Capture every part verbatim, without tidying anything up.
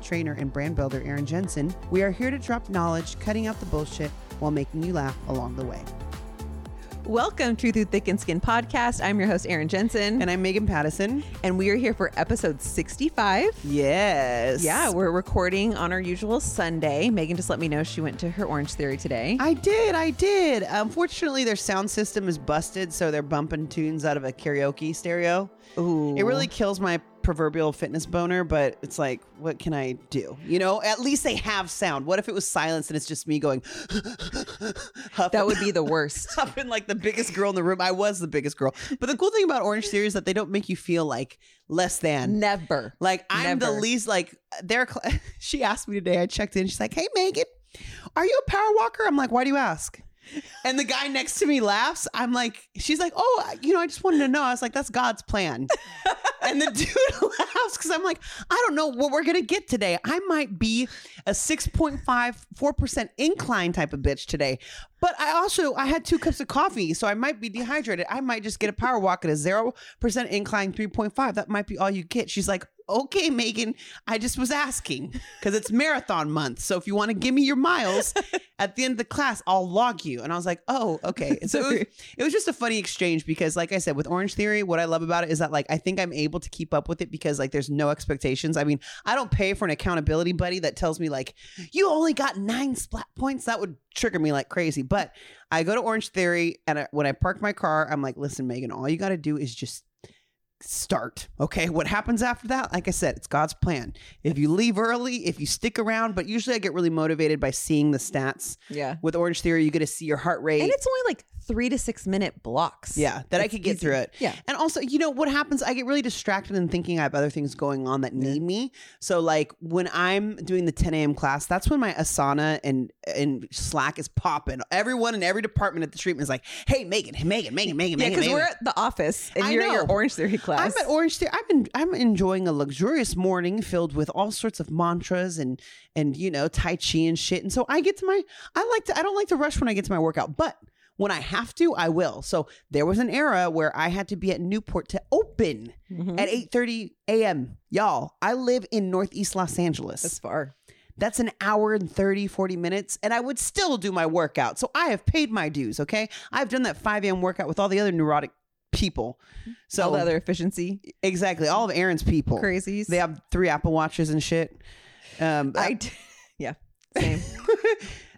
trainer and brand builder Erin Jensen, we are here to drop knowledge, cutting out the bullshit while making you laugh along the way. Welcome to Through Thick and Skin podcast. I'm your host, Erin Jensen. And I'm Megan Patterson. And we are here for episode sixty-five. Yes. Yeah, we're recording on our usual Sunday. Megan just let me know she went to her Orange Theory today. I did. I did. Unfortunately, their sound system is busted, so they're bumping tunes out of a karaoke stereo. Ooh. It really kills my proverbial fitness boner, but it's like, what can I do? You know, at least they have sound. What if it was silence and it's just me going huffing? That would be the worst. I've been like the biggest girl in the room. I was the biggest girl. But the cool thing about Orange Theory is that they don't make you feel like less than. Never. Like I'm Never. the least like they're cl- she asked me today, I checked in, she's like, "Hey Megan, are you a power walker?" I'm like, "Why do you ask?" And the guy next to me laughs. I'm like, she's like, "Oh, you know, I just wanted to know." I was like, "That's God's plan." And the dude laughs because I'm like, I don't know what we're going to get today. I might be a six point five, four percent incline type of bitch today. But I also, I had two cups of coffee, so I might be dehydrated. I might just get a power walk at a zero percent incline, three point five. That might be all you get. She's like, "Okay, Megan, I just was asking because it's marathon month. So if you want to give me your miles at the end of the class, I'll log you." And I was like, "Oh, okay." And so it was, it was just a funny exchange because, like I said, with Orange Theory, what I love about it is that, like, I think I'm able to keep up with it because, like, there's no expectations. I mean, I don't pay for an accountability buddy that tells me, like, "You only got nine splat points." That would trigger me like crazy. But I go to Orange Theory and I, when I park my car, I'm like, "Listen, Megan, all you got to do is just start. Okay, what happens after that, like I said, it's God's plan. If you leave early, if you stick around." But usually I get really motivated by seeing the stats. Yeah, with Orange Theory you get to see your heart rate, and it's only like three to six minute blocks. Yeah, that it's I could get easy. Through it. Yeah, and also, you know what happens, I get really distracted in thinking I have other things going on that need yeah. me. So like when I'm doing the ten a.m. class, that's when my Asana and and Slack is popping. Everyone in every department at the treatment is like, "Hey Megan, hey Megan, Megan, Megan, yeah, Megan." Because we're at the office and I you're know. in your Orange Theory class. Class. I'm at Orange Theory. I've been I'm enjoying a luxurious morning filled with all sorts of mantras and and you know tai chi and shit. And so I get to my I like to I don't like to rush when I get to my workout, but when I have to, I will. So there was an era where I had to be at Newport to open mm-hmm. at eight thirty a.m. Y'all, I live in Northeast Los Angeles. That's far. That's an hour and thirty, forty minutes. And I would still do my workout. So I have paid my dues. Okay. I've done that five a.m. workout with all the other neurotic people. So all the other efficiency. Exactly. All of Aaron's people. Crazies. They have three Apple Watches and shit. Um, I, I t- yeah. Same.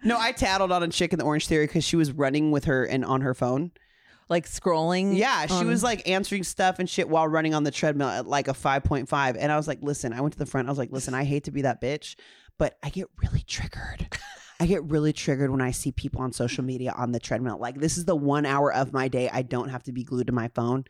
No, I tattled on a chick in the Orange Theory because she was running with her and on her phone. Like scrolling. Yeah. She um, was like answering stuff and shit while running on the treadmill at like a five point five. And I was like, "Listen," I went to the front. I was like, "Listen, I hate to be that bitch, but I get really triggered. I get really triggered when I see people on social media on the treadmill. Like, this is the one hour of my day I don't have to be glued to my phone."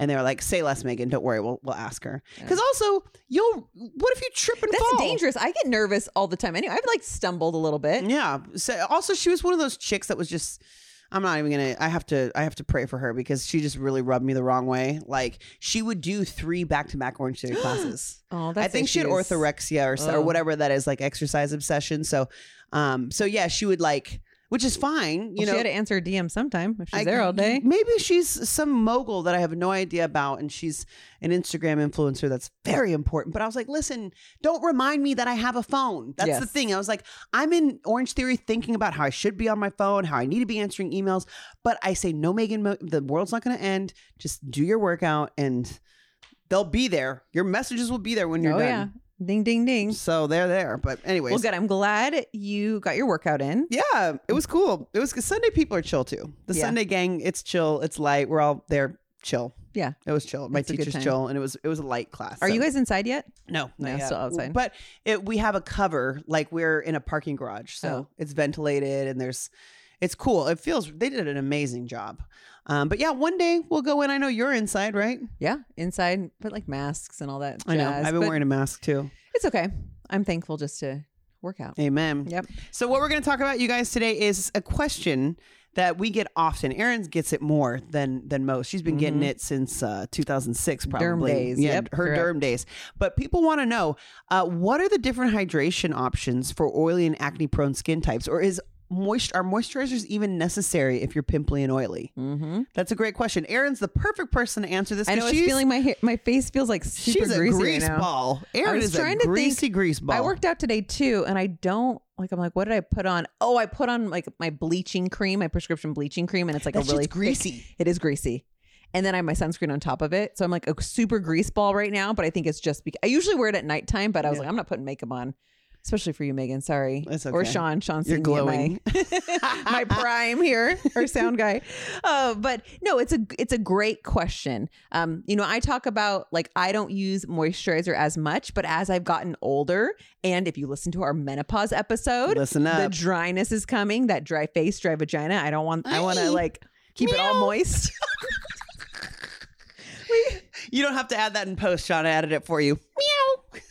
And they were like, "Say less, Megan. Don't worry. We'll we'll ask her." Because yeah. also, you'll what if you trip and That's fall? That's dangerous. I get nervous all the time. Anyway, I've like stumbled a little bit. Yeah. So also, she was one of those chicks that was just. I'm not even gonna. I have to. I have to pray for her because she just really rubbed me the wrong way. Like she would do three back-to-back Orange Theory classes. Oh, that's I think issues. She had orthorexia or oh. or whatever that is, like exercise obsession. So, um, so yeah, she would like, which is fine. You well, know, she had to answer a D M sometime if she's I, there all day. Maybe she's some mogul that I have no idea about, and she's an Instagram influencer that's very important. But I was like, "Listen, don't remind me that I have a phone." That's yes. the thing. I was like, I'm in Orange Theory thinking about how I should be on my phone, how I need to be answering emails. But I say, "No, Megan, the world's not going to end. Just do your workout and they'll be there. Your messages will be there when you're oh, done." Yeah. Ding, ding, ding. So they're there. But anyways. Well, good. I'm glad you got your workout in. Yeah, it was cool. It was Sunday. People are chill, too. The yeah. Sunday gang. It's chill. It's light. We're all there. Chill. Yeah, it was chill. My it's teacher's chill, and it was it was a light class. Are so. You guys inside yet? No, no, still outside. But it, we have a cover. Like we're in a parking garage, so oh. it's ventilated, and there's it's cool. It feels they did an amazing job. Um, but yeah, one day we'll go in. I know you're inside, right? Yeah, inside, but like masks and all that jazz. I know. I've been wearing a mask too. It's okay. I'm thankful just to work out. Amen. Yep. So what we're going to talk about, you guys, today is a question that we get often. Erin gets it more than than most. She's been mm-hmm. getting it since uh, two thousand six, probably. Derm days. Yeah, yep, her correct. Derm days. But people want to know, uh, what are the different hydration options for oily and acne-prone skin types? Or is moist are moisturizers even necessary if you're pimply and oily? Mm-hmm. That's a great question. Erin's the perfect person to answer this. I know, it's feeling my hair, my face feels like super she's a greasy grease right ball. Erin is trying a to greasy think, grease ball. I worked out today too, and I don't. Like, I'm like, what did I put on? Oh, I put on like my bleaching cream, my prescription bleaching cream, and it's like that a really greasy. Thick, it is greasy, and then I have my sunscreen on top of it, so I'm like a super grease ball right now. But I think it's just because I usually wear it at nighttime. But I was yeah. like, I'm not putting makeup on, especially for you, Megan. Sorry, that's okay. Or Sean. Sean's you're glowing. My, my prime here, or sound guy. Uh, but no, it's a it's a great question. Um, you know, I talk about like I don't use moisturizer as much, but as I've gotten older. And if you listen to our menopause episode, listen up. The dryness is coming. That dry face, dry vagina. I don't want. I, I want to like keep meow. It all moist. You don't have to add that in post, Sean. I added it for you. Meow.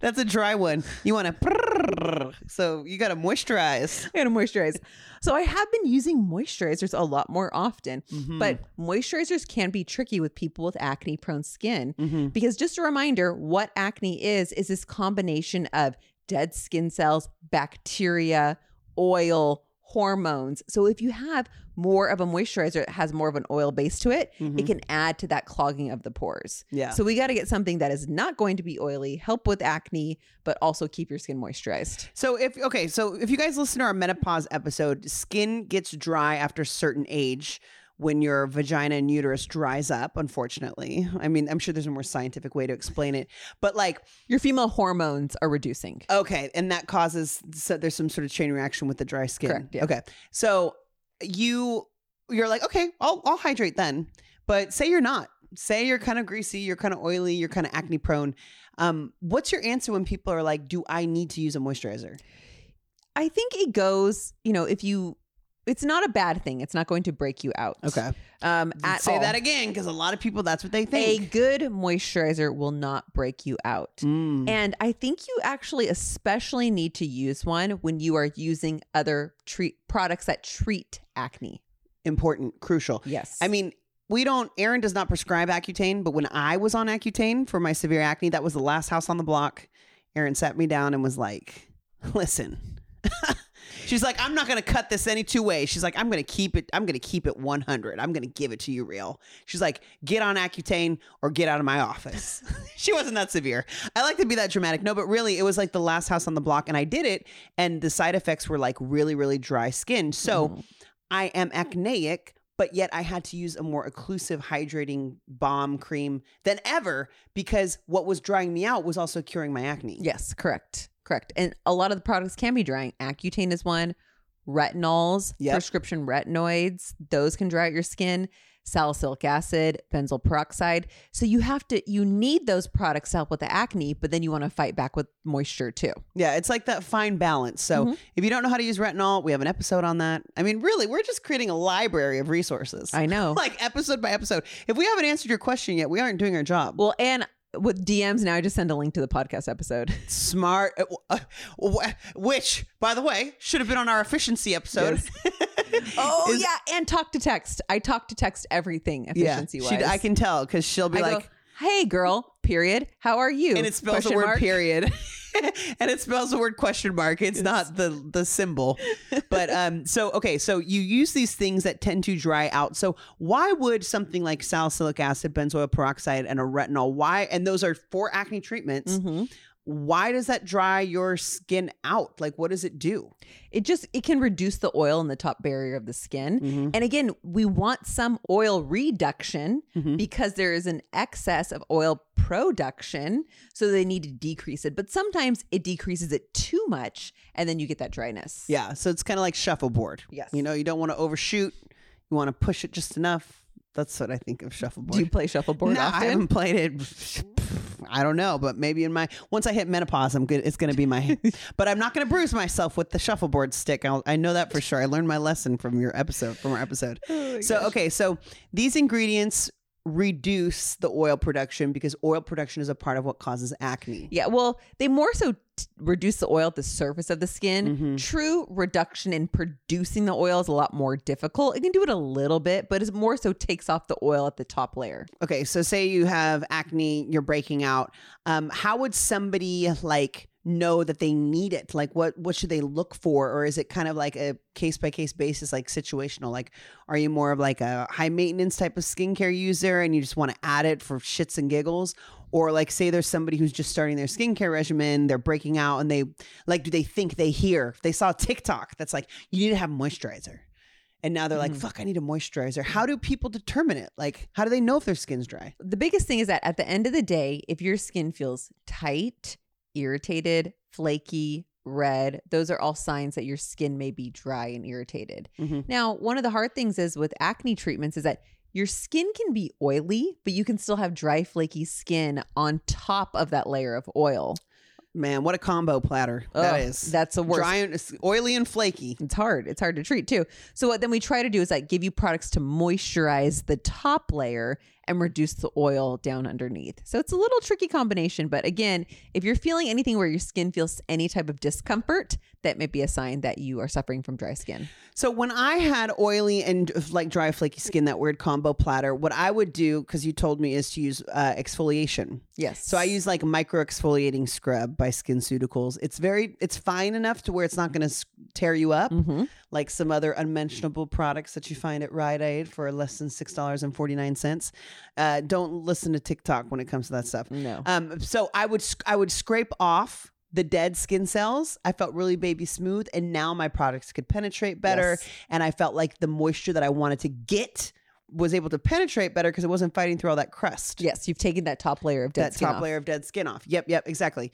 That's a dry one. You want to, so you got to moisturize. I got to moisturize. So I have been using moisturizers a lot more often, mm-hmm. but moisturizers can be tricky with people with acne prone skin mm-hmm. because just a reminder, what acne is, is this combination of dead skin cells, bacteria, oil, hormones. So if you have more of a moisturizer that has more of an oil base to it, mm-hmm. it can add to that clogging of the pores. Yeah. So we got to get something that is not going to be oily, help with acne, but also keep your skin moisturized. So if, okay, so if you guys listen to our menopause episode, skin gets dry after a certain age when your vagina and uterus dries up, unfortunately. I mean, I'm sure there's a more scientific way to explain it, but like your female hormones are reducing. Okay. And that causes, so there's some sort of chain reaction with the dry skin. Correct, yeah. Okay. So you, you're like, okay, I'll, I'll hydrate then, but say you're not, say you're kind of greasy, you're kind of oily, you're kind of acne prone. Um, what's your answer when people are like, do I need to use a moisturizer? I think it goes, you know, if you, it's not a bad thing. It's not going to break you out. Okay. Um, at say all. That again, because a lot of people, that's what they think. A good moisturizer will not break you out. Mm. And I think you actually especially need to use one when you are using other treat products that treat acne. Important, crucial. Yes. I mean, we don't, Erin does not prescribe Accutane, but when I was on Accutane for my severe acne, that was the last house on the block. Erin sat me down and was like, listen, she's like, I'm not going to cut this any two ways. She's like, I'm going to keep it. I'm going to keep it one hundred. I'm going to give it to you real. She's like, get on Accutane or get out of my office. She wasn't that severe. I like to be that dramatic. No, but really it was like the last house on the block, and I did it. And the side effects were like really, really dry skin. So mm. I am acneic, but yet I had to use a more occlusive hydrating balm cream than ever because what was drying me out was also curing my acne. Yes, correct. Correct. And a lot of the products can be drying. Accutane is one. Retinols, yep. Prescription retinoids, those can dry out your skin. Salicylic acid, benzoyl peroxide. So you have to, you need those products to help with the acne, but then you want to fight back with moisture too. Yeah, it's like that fine balance. So mm-hmm. if you don't know how to use retinol, we have an episode on that. I mean, really, we're just creating a library of resources. I know. Like episode by episode. If we haven't answered your question yet, we aren't doing our job. Well, and with D Ms now, I just send a link to the podcast episode. Smart. Uh, which, by the way, should have been on our efficiency episode. Yes. Oh, Is, yeah. And talk to text. I talk to text everything efficiency-wise. Yeah, I can tell because she'll be I like, go, hey, girl, period. How are you? And it spells question the word mark. Period. And it spells the word question mark. It's yes. not the, the symbol. But um, so, okay. So you use these things that tend to dry out. So why would something like salicylic acid, benzoyl peroxide, and a retinol, why, and those are for acne treatments. Mm-hmm. Why does that dry your skin out? Like, what does it do? It just, it can reduce the oil in the top barrier of the skin. Mm-hmm. And again, we want some oil reduction mm-hmm. because there is an excess of oil production. So they need to decrease it. But sometimes it decreases it too much and then you get that dryness. Yeah. So it's kind of like shuffleboard. Yes. You know, you don't want to overshoot. You want to push it just enough. That's what I think of shuffleboard. Do you play shuffleboard no, often? I haven't played it. I don't know, but maybe in my, once I hit menopause, I'm good. It's going to be my, but I'm not going to bruise myself with the shuffleboard stick. I'll, I know that for sure. I learned my lesson from your episode, from our episode. Oh my gosh. So, okay. So these ingredients reduce the oil production, because oil production is a part of what causes acne. Yeah, well, they more so t- reduce the oil at the surface of the skin. Mm-hmm. True reduction in producing the oil is a lot more difficult. It can do it a little bit, but it more so takes off the oil at the top layer. Okay, so say you have acne, you're breaking out. Um, how would somebody like know that they need it? Like what what should they look for? Or is it kind of like a case by case basis, like situational? Like, are you more of like a high maintenance type of skincare user and you just want to add it for shits and giggles? Or like, say there's somebody who's just starting their skincare regimen, they're breaking out, and they like, do they think they hear, they saw TikTok that's like, you need to have moisturizer, and now they're like, mm. fuck, I need a moisturizer. How do people determine it? Like, how do they know if their skin's dry? The biggest thing is that at the end of the day, if your skin feels tight, irritated, flaky, red, those are all signs that your skin may be dry and irritated. Mm-hmm. Now, one of the hard things is with acne treatments is that your skin can be oily, but you can still have dry, flaky skin on top of that layer of oil. Man, what a combo platter. Oh, that is. That's the worst. Dry and, oily and flaky. It's hard. It's hard to treat too. So what then we try to do is like give you products to moisturize the top layer and reduce the oil down underneath. So it's a little tricky combination. But again, if you're feeling anything where your skin feels any type of discomfort, that may be a sign that you are suffering from dry skin. So when I had oily and like dry, flaky skin, that weird combo platter, what I would do, because you told me, is to use uh, exfoliation. Yes. So I use like micro exfoliating scrub by SkinCeuticals. It's very, it's fine enough to where it's not going to tear you up, mm-hmm. like some other unmentionable products that you find at Rite Aid for less than six dollars and forty-nine cents. Uh, don't listen to TikTok when it comes to that stuff. No. Um, so I would I would scrape off the dead skin cells. I felt really baby smooth, and now my products could penetrate better. Yes. And I felt like the moisture that I wanted to get was able to penetrate better because it wasn't fighting through all that crust. Yes, you've taken that top layer of dead that skin top off. layer of dead skin off. Yep, yep, exactly.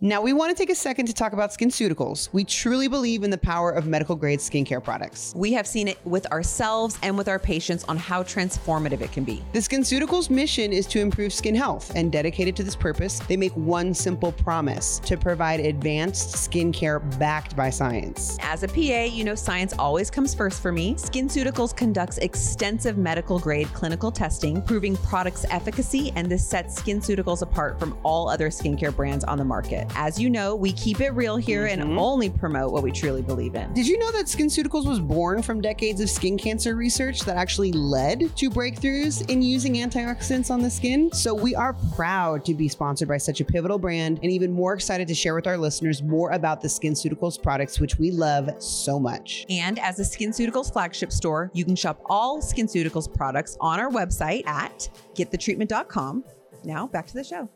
Now, we want to take a second to talk about SkinCeuticals. We truly believe in the power of medical grade skincare products. We have seen it with ourselves and with our patients on how transformative it can be. The SkinCeuticals mission is to improve skin health, and dedicated to this purpose, they make one simple promise: to provide advanced skincare backed by science. As a P A, you know science always comes first for me. SkinCeuticals conducts extensive medical grade clinical testing, proving products' efficacy, and this sets SkinCeuticals apart from all other skincare brands on the market. As you know, we keep it real here, mm-hmm. and only promote what we truly believe in. Did you know that SkinCeuticals was born from decades of skin cancer research that actually led to breakthroughs in using antioxidants on the skin? So we are proud to be sponsored by such a pivotal brand, and even more excited to share with our listeners more about the SkinCeuticals products, which we love so much. And as a SkinCeuticals flagship store, you can shop all SkinCeuticals products on our website at get the treatment dot com. Now back to the show.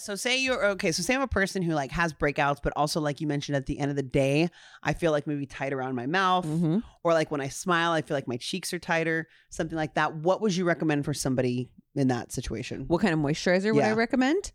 So say you're okay. So say I'm a person who like has breakouts, but also like you mentioned at the end of the day, I feel like maybe tight around my mouth, mm-hmm. or like when I smile, I feel like my cheeks are tighter, something like that. What would you recommend for somebody in that situation? What kind of moisturizer yeah. would I recommend?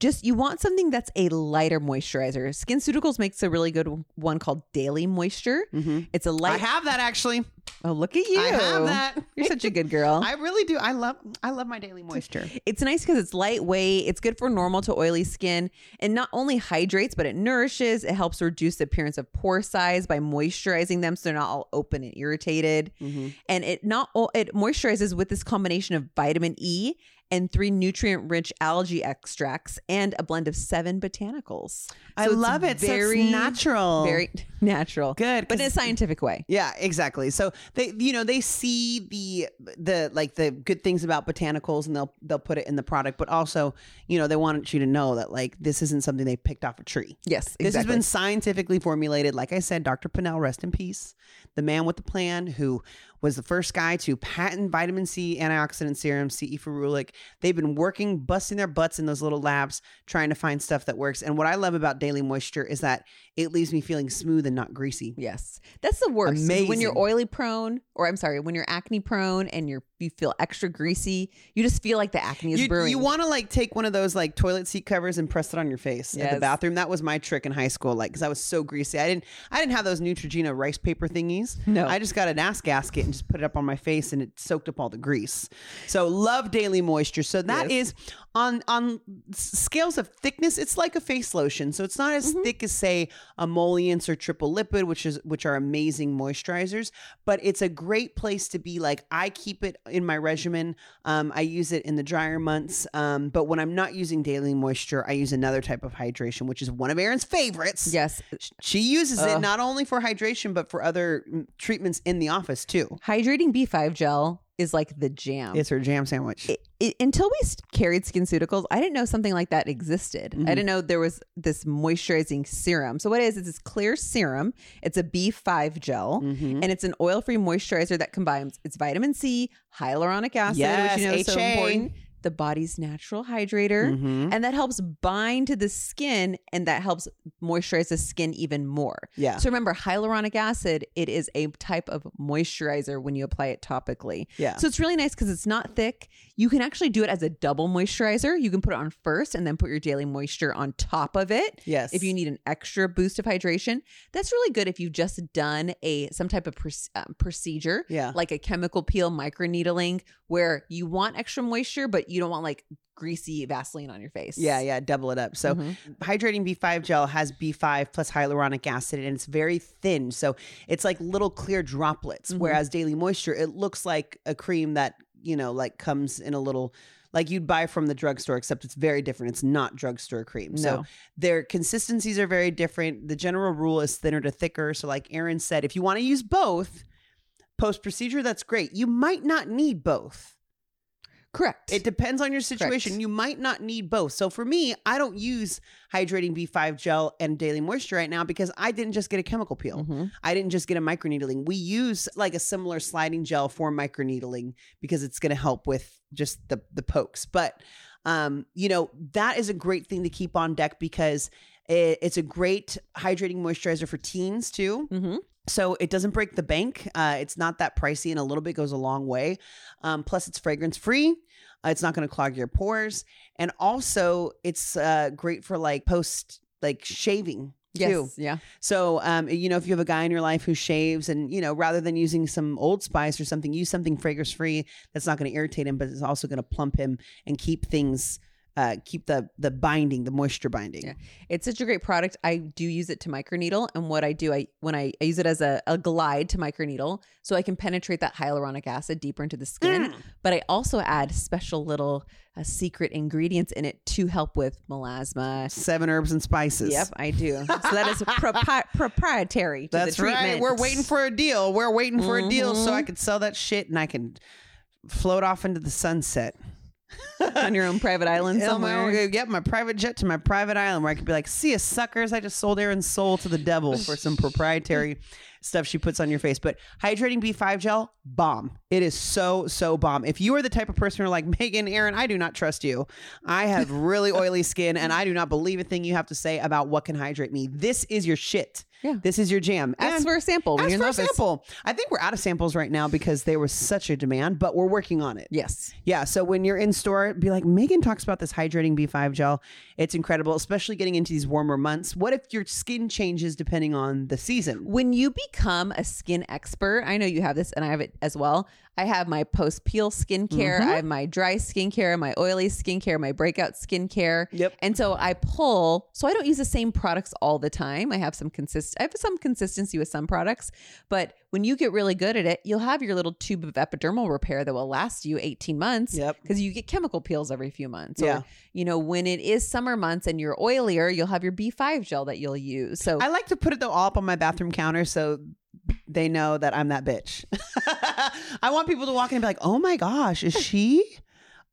Just, you want something that's a lighter moisturizer. SkinCeuticals makes a really good one called Daily Moisture. Mm-hmm. It's a light. I have that actually. Oh, look at you. I have that. You're such a good girl. I really do. I love I love my Daily Moisture. It's nice because it's lightweight. It's good for normal to oily skin. And not only hydrates, but it nourishes. It helps reduce the appearance of pore size by moisturizing them so they're not all open and irritated. Mm-hmm. And it not it moisturizes with this combination of vitamin E and three nutrient-rich algae extracts and a blend of seven botanicals. So I love it. Very, so it's natural. Very natural. Good. But in a scientific way. Yeah, exactly. So they, you know, they see the, the, like the good things about botanicals, and they'll, they'll put it in the product, but also, you know, they want you to know that like, this isn't something they picked off a tree. Yes, exactly. This has been scientifically formulated. Like I said, Doctor Pinnell, rest in peace, the man with the plan, who was the first guy to patent vitamin C antioxidant serum, C E Ferulic. They've been working, busting their butts in those little labs, trying to find stuff that works. And what I love about Daily Moisture is that it leaves me feeling smooth and not greasy. Yes. That's the worst. Amazing. When you're oily prone, or I'm sorry, when you're acne prone and you're you feel extra greasy, you just feel like the acne is you, brewing. You want to like take one of those like toilet seat covers and press it on your face yes. at the bathroom. That was my trick in high school, like, because I was so greasy. I didn't I didn't have those Neutrogena rice paper thingies. No. I just got an ass gasket and just put it up on my face, and it soaked up all the grease. So love Daily Moisture. So that yes. is on on scales of thickness, it's like a face lotion. So it's not as mm-hmm. thick as, say, Emollients or Triple Lipid, which is which are amazing moisturizers, but it's a great place to be. Like, I keep it in my regimen. Um, I use it in the drier months. Um, but when I'm not using Daily Moisture, I use another type of hydration, which is one of Erin's favorites. Yes. She uses Ugh. it not only for hydration, but for other treatments in the office too. Hydrating B five Gel is like the jam. It's her jam sandwich. It, it, until we carried SkinCeuticals, I didn't know something like that existed. Mm-hmm. I didn't know there was this moisturizing serum. So what it is, it's this clear serum. It's a B five gel, mm-hmm. and it's an oil-free moisturizer that combines its vitamin C, hyaluronic acid, yes, which you know is so important, the body's natural hydrator, mm-hmm. and that helps bind to the skin, and that helps moisturize the skin even more. Yeah. So remember, hyaluronic acid, it is a type of moisturizer when you apply it topically. Yeah. So it's really nice because it's not thick. You can actually do it as a double moisturizer. You can put it on first and then put your Daily Moisture on top of it. Yes. If you need an extra boost of hydration, that's really good if you've just done a some type of pr- um, procedure, yeah. like a chemical peel, microneedling, where you want extra moisture, but you don't want like greasy Vaseline on your face. Yeah, yeah, double it up. So mm-hmm. Hydrating B five Gel has B five plus hyaluronic acid, and it's very thin. So it's like little clear droplets, mm-hmm. whereas Daily Moisture, it looks like a cream that, you know, like comes in a little... like you'd buy from the drugstore, except it's very different. It's not drugstore cream. No. So their consistencies are very different. The general rule is thinner to thicker. So like Erin said, if you want to use both post-procedure, that's great. You might not need both. Correct. It depends on your situation. Correct. You might not need both. So for me, I don't use Hydrating B five Gel and Daily Moisture right now because I didn't just get a chemical peel. Mm-hmm. I didn't just get a microneedling. We use like a similar sliding gel for microneedling because it's going to help with just the, the pokes. But, um, you know, that is a great thing to keep on deck because it, it's a great hydrating moisturizer for teens too. Mm-hmm. So it doesn't break the bank. Uh, it's not that pricey, and a little bit goes a long way. Um, plus, it's fragrance free. Uh, it's not going to clog your pores, and also it's uh, great for like post like shaving too. Yes, yeah. So um, you know, if you have a guy in your life who shaves, and you know, rather than using some Old Spice or something, use something fragrance free that's not going to irritate him, but it's also going to plump him and keep things. Uh, keep the the binding, the moisture binding. Yeah. It's such a great product. I do use it to microneedle, and what I do, I when I, I use it as a, a glide to microneedle, so I can penetrate that hyaluronic acid deeper into the skin. Mm. But I also add special little uh, secret ingredients in it to help with melasma, seven herbs and spices. Yep, I do. So that is propi- proprietary. To That's the treatment. Right. We're waiting for a deal. We're waiting for mm-hmm. a deal, so I can sell that shit and I can float off into the sunset. On your own private island somewhere. Yep, yeah, my private jet to my private island where I could be like, see ya, suckers. I just sold Erin's soul to the devil for some proprietary stuff she puts on your face. But Hydrating B five Gel, bomb. It is so, so bomb. If you are the type of person who are like, Megan, Erin, I do not trust you. I have really oily skin and I do not believe a thing you have to say about what can hydrate me. This is your shit. Yeah. This is your jam. Ask and for a sample. Ask for a sample. I think we're out of samples right now because there was such a demand, but we're working on it. Yes. Yeah. So when you're in store, be like, Megan talks about this Hydrating B five Gel. It's incredible, especially getting into these warmer months. What if your skin changes depending on the season? When you become a skin expert, I know you have this and I have it as well. I have my post-peel skincare. Mm-hmm. I have my dry skincare, my oily skincare, my breakout skincare. Yep. And so I pull, so I don't use the same products all the time. I have some consist. I have some consistency with some products, but when you get really good at it, you'll have your little tube of epidermal repair that will last you eighteen months. Yep. Because you get chemical peels every few months. Yeah. Or, you know, when it is summer months and you're oilier, you'll have your B five Gel that you'll use. So I like to put it though all up on my bathroom counter so they know that I'm that bitch. I want people to walk in and be like, oh my gosh, is she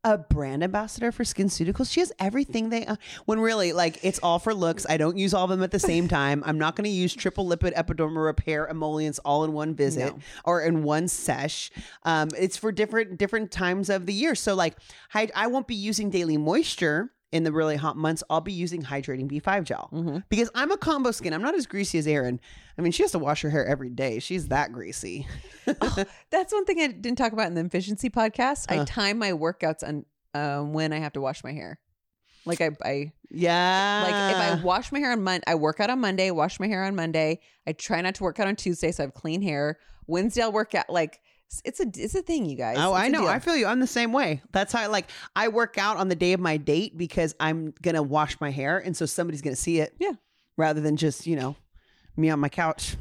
a brand ambassador for SkinCeuticals? She has everything they uh, when really like it's all for looks. I don't use all of them at the same time. I'm not going to use Triple Lipid, Epidermal Repair, Emollients all in one visit no. or in one sesh. Um, it's for different different times of the year. So like I, I won't be using Daily Moisture in the really hot months. I'll be using Hydrating B five Gel mm-hmm. because I'm a combo skin. I'm not as greasy as Erin. I mean, she has to wash her hair every day. She's that greasy. Oh, that's one thing I didn't talk about in the efficiency podcast. Uh. I time my workouts on um, when I have to wash my hair. Like I, I, yeah, like if I wash my hair on Monday, I work out on Monday, wash my hair on Monday. I try not to work out on Tuesday. So I have clean hair. Wednesday I'll work out like, It's a it's a thing, you guys. Oh, it's I know. Deal. I feel you. I'm the same way. That's how I like. I work out on the day of my date because I'm gonna wash my hair, and so somebody's gonna see it. Yeah. Rather than just you know, me on my couch,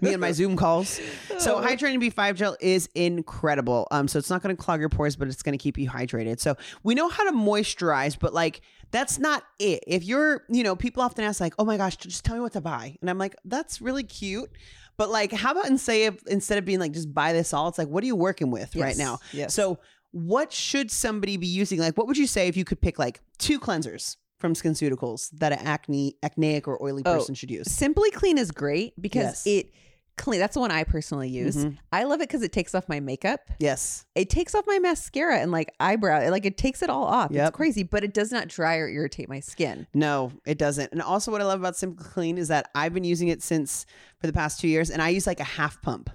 me on my Zoom calls. So Hydrating B five Gel is incredible. Um, so it's not gonna clog your pores, but it's gonna keep you hydrated. So we know how to moisturize, but like. That's not it. If you're, you know, people often ask like, oh my gosh, just tell me what to buy. And I'm like, that's really cute. But like, how about instead of, instead of being like, just buy this all, it's like, what are you working with yes, right now? Yes. So what should somebody be using? Like, what would you say if you could pick like two cleansers from SkinCeuticals that an acne, acneic or oily oh, person should use? Simply Clean is great because yes. it... Clean. That's the one I personally use. Mm-hmm. I love it because it takes off my makeup. Yes. It takes off my mascara and like eyebrow. Like it takes it all off. Yep. It's crazy, but it does not dry or irritate my skin. No, it doesn't. And also what I love about Simply Clean is that I've been using it since for the past two years and I use like a half pump.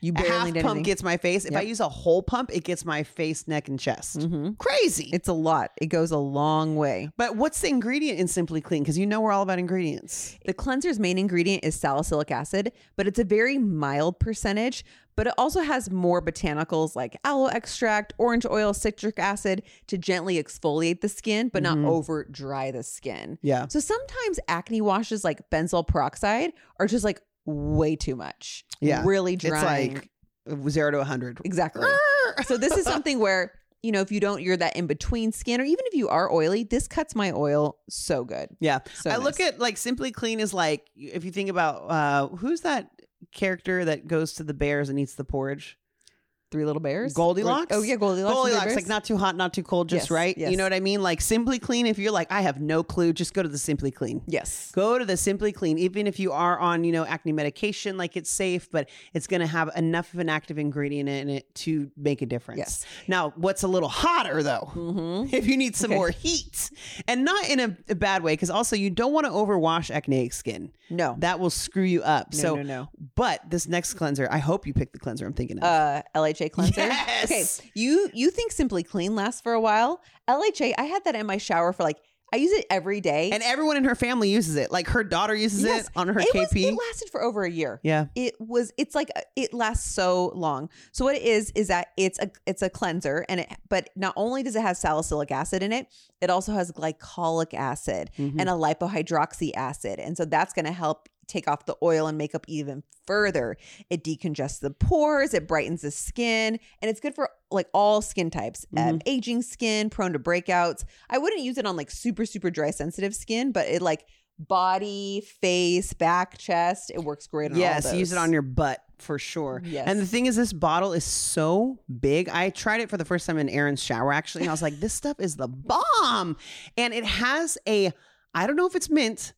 You barely a half pump anything. Gets my face. If yep. I use a whole pump, it gets my face, neck, and chest. Mm-hmm. Crazy. It's a lot. It goes a long way. But what's the ingredient in Simply Clean? Because you know we're all about ingredients. The cleanser's main ingredient is salicylic acid, but it's a very mild percentage. But it also has more botanicals like aloe extract, orange oil, citric acid to gently exfoliate the skin, but mm-hmm. not over dry the skin. Yeah. So sometimes acne washes like benzoyl peroxide are just like way too much. Yeah. Really drying. It's like zero to a hundred. Exactly. So this is something where, you know, if you don't, you're that in between skin, or even if you are oily, this cuts my oil so good. Yeah. So I nice. Look at like Simply Clean is like, if you think about uh, who's that character that goes to the bears and eats the porridge? Three Little Bears? Goldilocks? Or, oh yeah, Goldilocks. Goldilocks, like not too hot, not too cold, just yes, right. Yes. You know what I mean? Like Simply Clean, if you're like, I have no clue, just go to the Simply Clean. Yes. Go to the Simply Clean. Even if you are on, you know, acne medication, like it's safe, but it's going to have enough of an active ingredient in it to make a difference. Yes. Now, what's a little hotter though, mm-hmm. if you need some okay. more heat, and not in a, a bad way, because also you don't want to overwash acneic skin. No. That will screw you up. No, so, no, no. But this next cleanser, I hope you pick the cleanser I'm thinking of. Uh, L H A Cleanser. Yes. Okay. You you think Simply Clean lasts for a while? L H A, I had that in my shower for like I use it every day. And everyone in her family uses it. Like her daughter uses yes. it on her it K P. Was, it lasted for over a year. Yeah. It was it's like it lasts so long. So what it is is that it's a it's a cleanser and it but not only does it have salicylic acid in it, it also has glycolic acid mm-hmm. and a lipohydroxy acid. And so that's going to help take off the oil and makeup even further. It decongests the pores, it brightens the skin, and it's good for like all skin types. Mm-hmm. Um, aging skin, prone to breakouts. I wouldn't use it on like super, super dry sensitive skin, but it like body, face, back, chest, it works great on yes, all those. Use it on your butt for sure. Yes. And the thing is, this bottle is so big. I tried it for the first time in Erin's shower actually, and I was like, this stuff is the bomb. And it has a, I don't know if it's mint,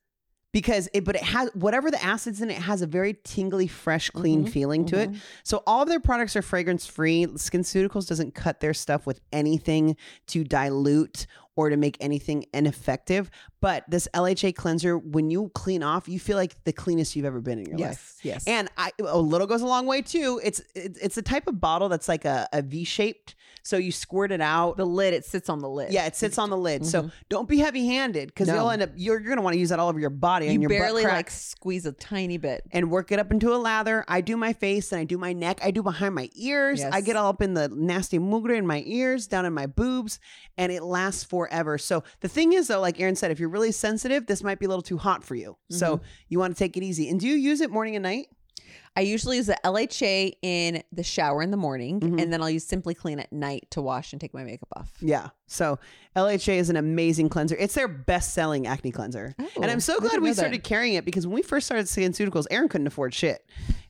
Because it, but it has whatever the acid's in it has a very tingly, fresh, clean mm-hmm. feeling to mm-hmm. it. So all of their products are fragrance free. SkinCeuticals doesn't cut their stuff with anything to dilute or to make anything ineffective. But this L H A cleanser, when you clean off, you feel like the cleanest you've ever been in your yes. life. Yes, yes. And I, a little goes a long way too. It's it, it's the type of bottle that's like a, a V shaped. So you squirt it out. The lid, it sits on the lid. Yeah, it sits on the lid. Mm-hmm. So don't be heavy-handed because no. you'll end up, you're, you're going to want to use that all over your body. You and your barely butt like squeeze a tiny bit. And work it up into a lather. I do my face and I do my neck. I do behind my ears. Yes. I get all up in the nasty mugre in my ears, down in my boobs, and it lasts forever. So the thing is though, like Erin said, if you're really sensitive, this might be a little too hot for you. Mm-hmm. So you want to take it easy. And do you use it morning and night? I usually use the L H A in the shower in the morning, mm-hmm. and then I'll use Simply Clean at night to wash and take my makeup off. Yeah. So L H A is an amazing cleanser. It's their best-selling acne cleanser. Oh, and I'm so glad we started that. carrying it because when we first started SkinCeuticals, Erin couldn't afford shit.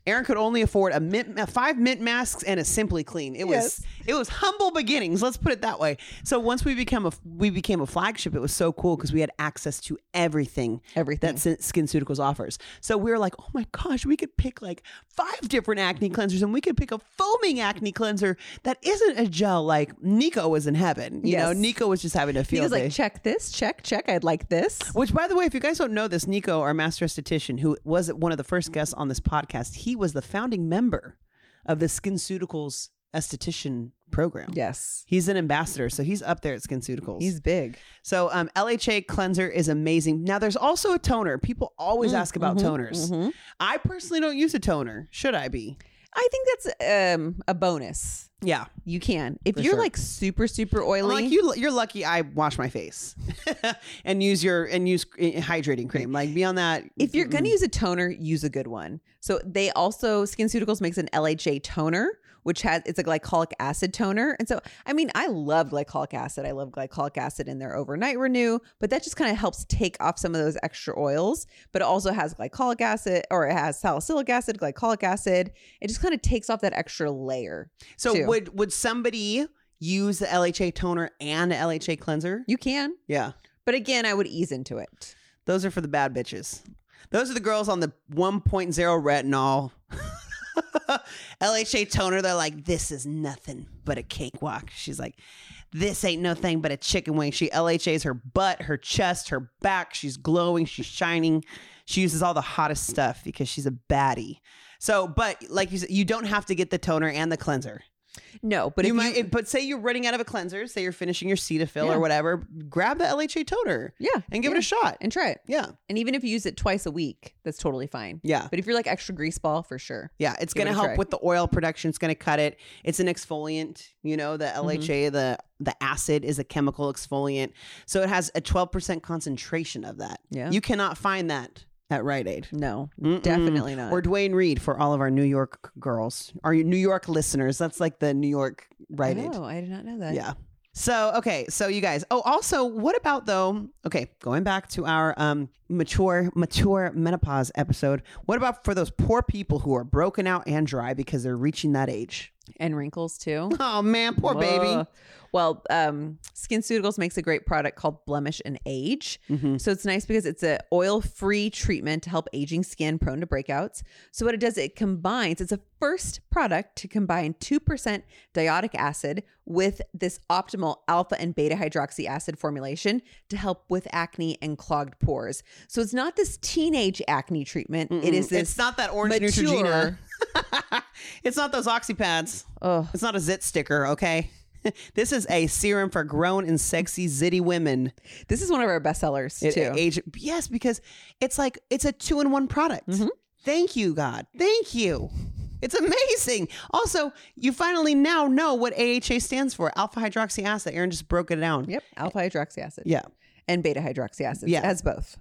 Erin could only afford a mint, five mint masks and a Simply Clean. It yes. was it was humble beginnings. Let's put it that way. So once we became a we became a flagship, it was so cool because we had access to everything, everything. that SkinCeuticals offers. So we were like, oh my gosh, we could pick like five different acne cleansers, and we could pick a foaming acne cleanser that isn't a gel. Like Nico was in heaven. You yes. know, Nico was just having a field. He was day. like, check this, check, check. I'd like this. Which, by the way, if you guys don't know this, Nico, our master esthetician, who was one of the first guests on this podcast, he. He was the founding member of the SkinCeuticals esthetician program. Yes. He's an ambassador. So he's up there at SkinCeuticals. He's big. So um, L H A cleanser is amazing. Now there's also a toner. People always mm, ask about mm-hmm, toners. Mm-hmm. I personally don't use a toner. Should I be? I think that's um, a bonus. Yeah, you can. If you're sure. like super, super oily, like you, you're lucky. I wash my face and use your and use hydrating cream. Like beyond that, if you're gonna use a toner, use a good one. So they also SkinCeuticals makes an L H A toner, which has it's a glycolic acid toner. And so, I mean, I love glycolic acid. I love glycolic acid in their overnight renew, but that just kind of helps take off some of those extra oils, but it also has glycolic acid or it has salicylic acid, glycolic acid. It just kind of takes off that extra layer. So too. would, would somebody use the L H A toner and the L H A cleanser? You can. Yeah. But again, I would ease into it. Those are for the bad bitches. Those are the girls on the one point oh retinol. L H A toner, they're like, this is nothing but a cakewalk. She's like, this ain't no thing but a chicken wing. She L H A's her butt, her chest, her back. She's glowing, she's shining. She uses all the hottest stuff because she's a baddie. So, but like you said, you don't have to get the toner and the cleanser. No, but you if might, you, but say you're running out of a cleanser, say you're finishing your Cetaphil yeah. or whatever, grab the L H A toner, yeah, and give yeah. it a shot and try it, yeah. And even if you use it twice a week, that's totally fine, yeah. But if you're like extra grease ball, for sure, yeah, it's give gonna it help try. With the oil production. It's gonna cut it. It's an exfoliant, you know. The L H A, mm-hmm. the the acid is a chemical exfoliant, so it has a twelve percent concentration of that. Yeah, you cannot find that at Rite Aid. No, Mm-mm. definitely not. Or Dwayne Reed for all of our New York girls, our New York listeners. That's like the New York Rite Aid. Oh, I did not know that. Yeah. So, okay. So you guys, oh, also what about though? Okay. Going back to our um, mature, mature menopause episode. What about for those poor people who are broken out and dry because they're reaching that age? And wrinkles too. Oh man, poor Whoa. baby. Well, um, SkinCeuticals makes a great product called Blemish and Age. Mm-hmm. So it's nice because it's an oil-free treatment to help aging skin prone to breakouts. So what it does, it combines, it's a first product to combine two percent diodic acid with this optimal alpha and beta hydroxy acid formulation to help with acne and clogged pores. So it's not this teenage acne treatment. Mm-mm. It is this It's not that orange Neutrogena. It's not those oxy pads. Oh. It's not a zit sticker, okay? This is a serum for grown and sexy zitty women. This is one of our best sellers it, too. Age, yes, because it's like it's a two-in-one product. Mm-hmm. Thank you, God. Thank you. It's amazing. Also, you finally now know what A H A stands for. Alpha hydroxy acid. Erin just broke it down. Yep. Alpha hydroxy acid. Yeah. And beta hydroxy acid. Yeah. It has both.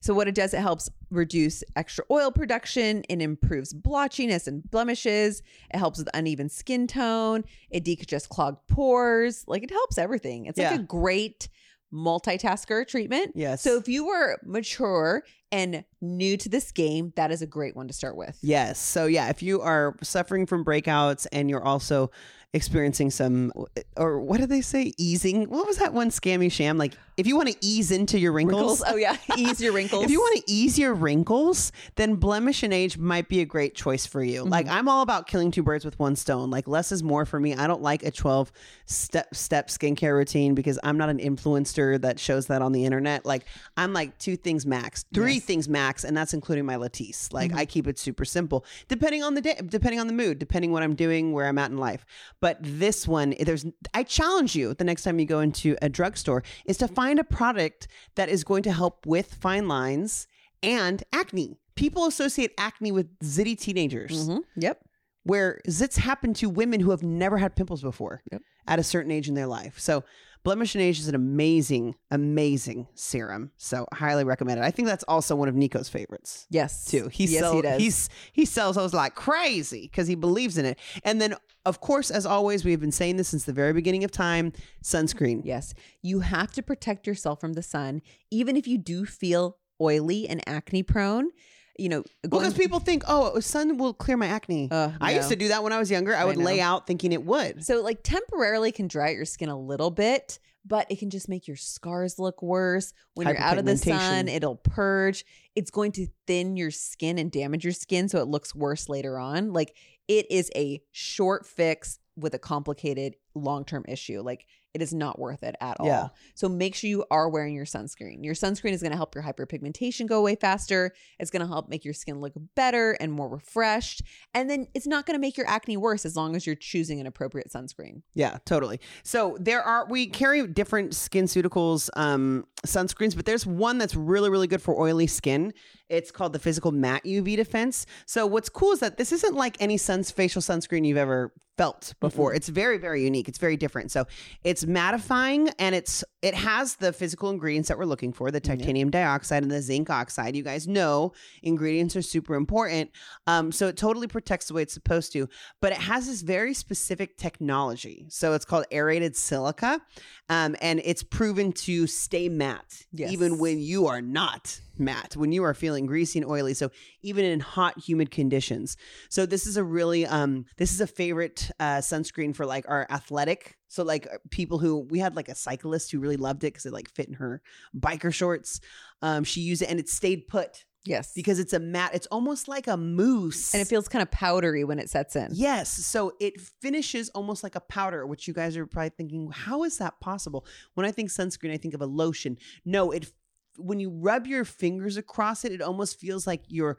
So what it does, it helps reduce extra oil production and improves blotchiness and blemishes. It helps with uneven skin tone. It decongests clogged pores. Like it helps everything. It's yeah. like a great multitasker treatment. Yes. So if you were mature and new to this game, that is a great one to start with. Yes. So yeah, if you are suffering from breakouts and you're also experiencing some, or what do they say? Easing. What was that one scammy sham? Like if you want to ease into your wrinkles. wrinkles? Oh yeah. Ease your wrinkles. If you want to ease your wrinkles, then Blemish and Age might be a great choice for you. Mm-hmm. Like I'm all about killing two birds with one stone. Like less is more for me. I don't like a twelve step step skincare routine because I'm not an influencer that shows that on the internet. Like I'm like two things max, three yes. things max. And that's including my Latisse. Like mm-hmm. I keep it super simple depending on the day, depending on the mood, depending what I'm doing, where I'm at in life. But this one, there's, I challenge you the next time you go into a drugstore is to find a product that is going to help with fine lines and acne. People associate acne with zitty teenagers. Mm-hmm. Yep. Where zits happen to women who have never had pimples before yep. at a certain age in their life. So Blemish and Age is an amazing, amazing serum. So highly recommend it. I think that's also one of Nico's favorites. Yes. Too. He yes, sells, he does. He's, he sells those like crazy because he believes in it. And then, of course, as always, we've been saying this since the very beginning of time, sunscreen. Yes. You have to protect yourself from the sun, even if you do feel oily and acne prone. You know, because well, people think, oh, sun will clear my acne. Uh, I no. used to do that when I was younger. I would I lay out thinking it would. So like temporarily can dry out your skin a little bit, but it can just make your scars look worse. When you're out of the sun, it'll purge. It's going to thin your skin and damage your skin. So it looks worse later on. Like it is a short fix with a complicated long-term issue. Like it is not worth it at all. Yeah. So make sure you are wearing your sunscreen. Your sunscreen is going to help your hyperpigmentation go away faster. It's going to help make your skin look better and more refreshed. And then it's not going to make your acne worse as long as you're choosing an appropriate sunscreen. Yeah, totally. So there are, we carry different SkinCeuticals um, sunscreens, but there's one that's really, really good for oily skin. It's called the Physical Matte U V Defense. So what's cool is that this isn't like any sun's facial sunscreen you've ever felt before. Mm-hmm. It's very, very unique. It's very different. So it's mattifying, and it's it has the physical ingredients that we're looking for, the titanium mm-hmm. dioxide and the zinc oxide. You guys know ingredients are super important. Um, so it totally protects the way it's supposed to, but it has this very specific technology. So it's called aerated silica, um, and it's proven to stay matte yes. even when you are not matte, when you are feeling greasy and oily. So even in hot, humid conditions. So this is a really, um, this is a favorite uh, sunscreen for like our athletic. So like people who, we had like a cyclist who really loved it because it like fit in her biker shorts. Um, she used it and it stayed put. Yes. Because it's a matte, it's almost like a mousse. And it feels kind of powdery when it sets in. Yes. So it finishes almost like a powder, which you guys are probably thinking, how is that possible? When I think sunscreen, I think of a lotion. No, it when you rub your fingers across it, it almost feels like you're,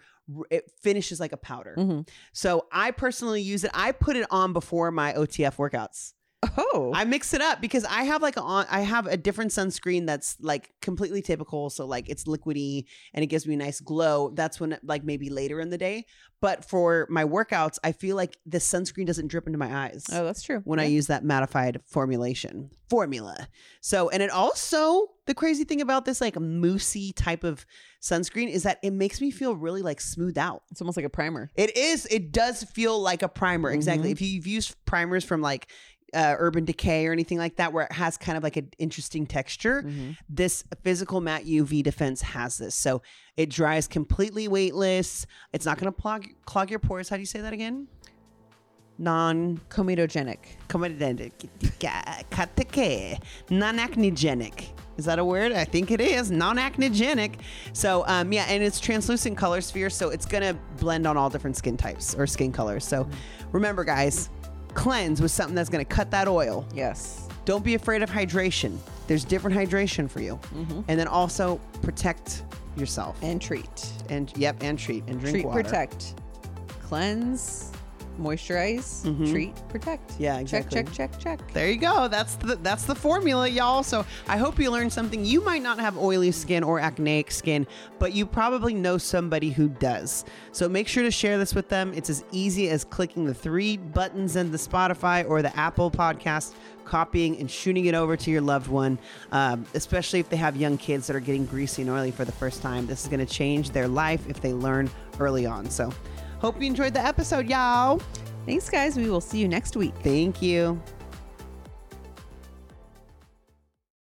it finishes like a powder. Mm-hmm. So I personally use it. I put it on before my O T F workouts. Oh, I mix it up because I have like, a, I have a different sunscreen that's like completely typical. So like it's liquidy and it gives me a nice glow. That's when like maybe later in the day. But for my workouts, I feel like the sunscreen doesn't drip into my eyes. Oh, that's true. When yeah. I use that mattified formulation formula. So, and it also, the crazy thing about this like moussey type of sunscreen is that it makes me feel really like smoothed out. It's almost like a primer. It is. It does feel like a primer. Mm-hmm. Exactly. If you've used primers from like, Uh, Urban Decay or anything like that, where it has kind of like an interesting texture. Mm-hmm. This Physical Matte U V Defense has this. So it dries completely weightless. It's not going to plog- clog your pores. How do you say that again? Non comedogenic. Comedogenic. Non acnegenic. Is that a word? I think it is. Non acnegenic. So, um, yeah, and it's translucent color sphere. So it's going to blend on all different skin types or skin colors. So mm-hmm. remember, guys. Cleanse with something that's going to cut that oil. Yes. Don't be afraid of hydration. There's different hydration for you. Mm-hmm. And then also protect yourself. And treat. And yep, and treat. And drink treat, water. Treat, protect. Cleanse, moisturize, mm-hmm. treat, protect. Yeah, exactly. Check, check, check, check. There you go. That's the that's the formula, y'all. So I hope you learned something. You might not have oily skin or acneic skin, but you probably know somebody who does. So make sure to share this with them. It's as easy as clicking the three buttons in the Spotify or the Apple podcast, copying and shooting it over to your loved one, um, especially if they have young kids that are getting greasy and oily for the first time. This is going to change their life if they learn early on. So hope you enjoyed the episode, y'all. Thanks, guys. We will see you next week. Thank you.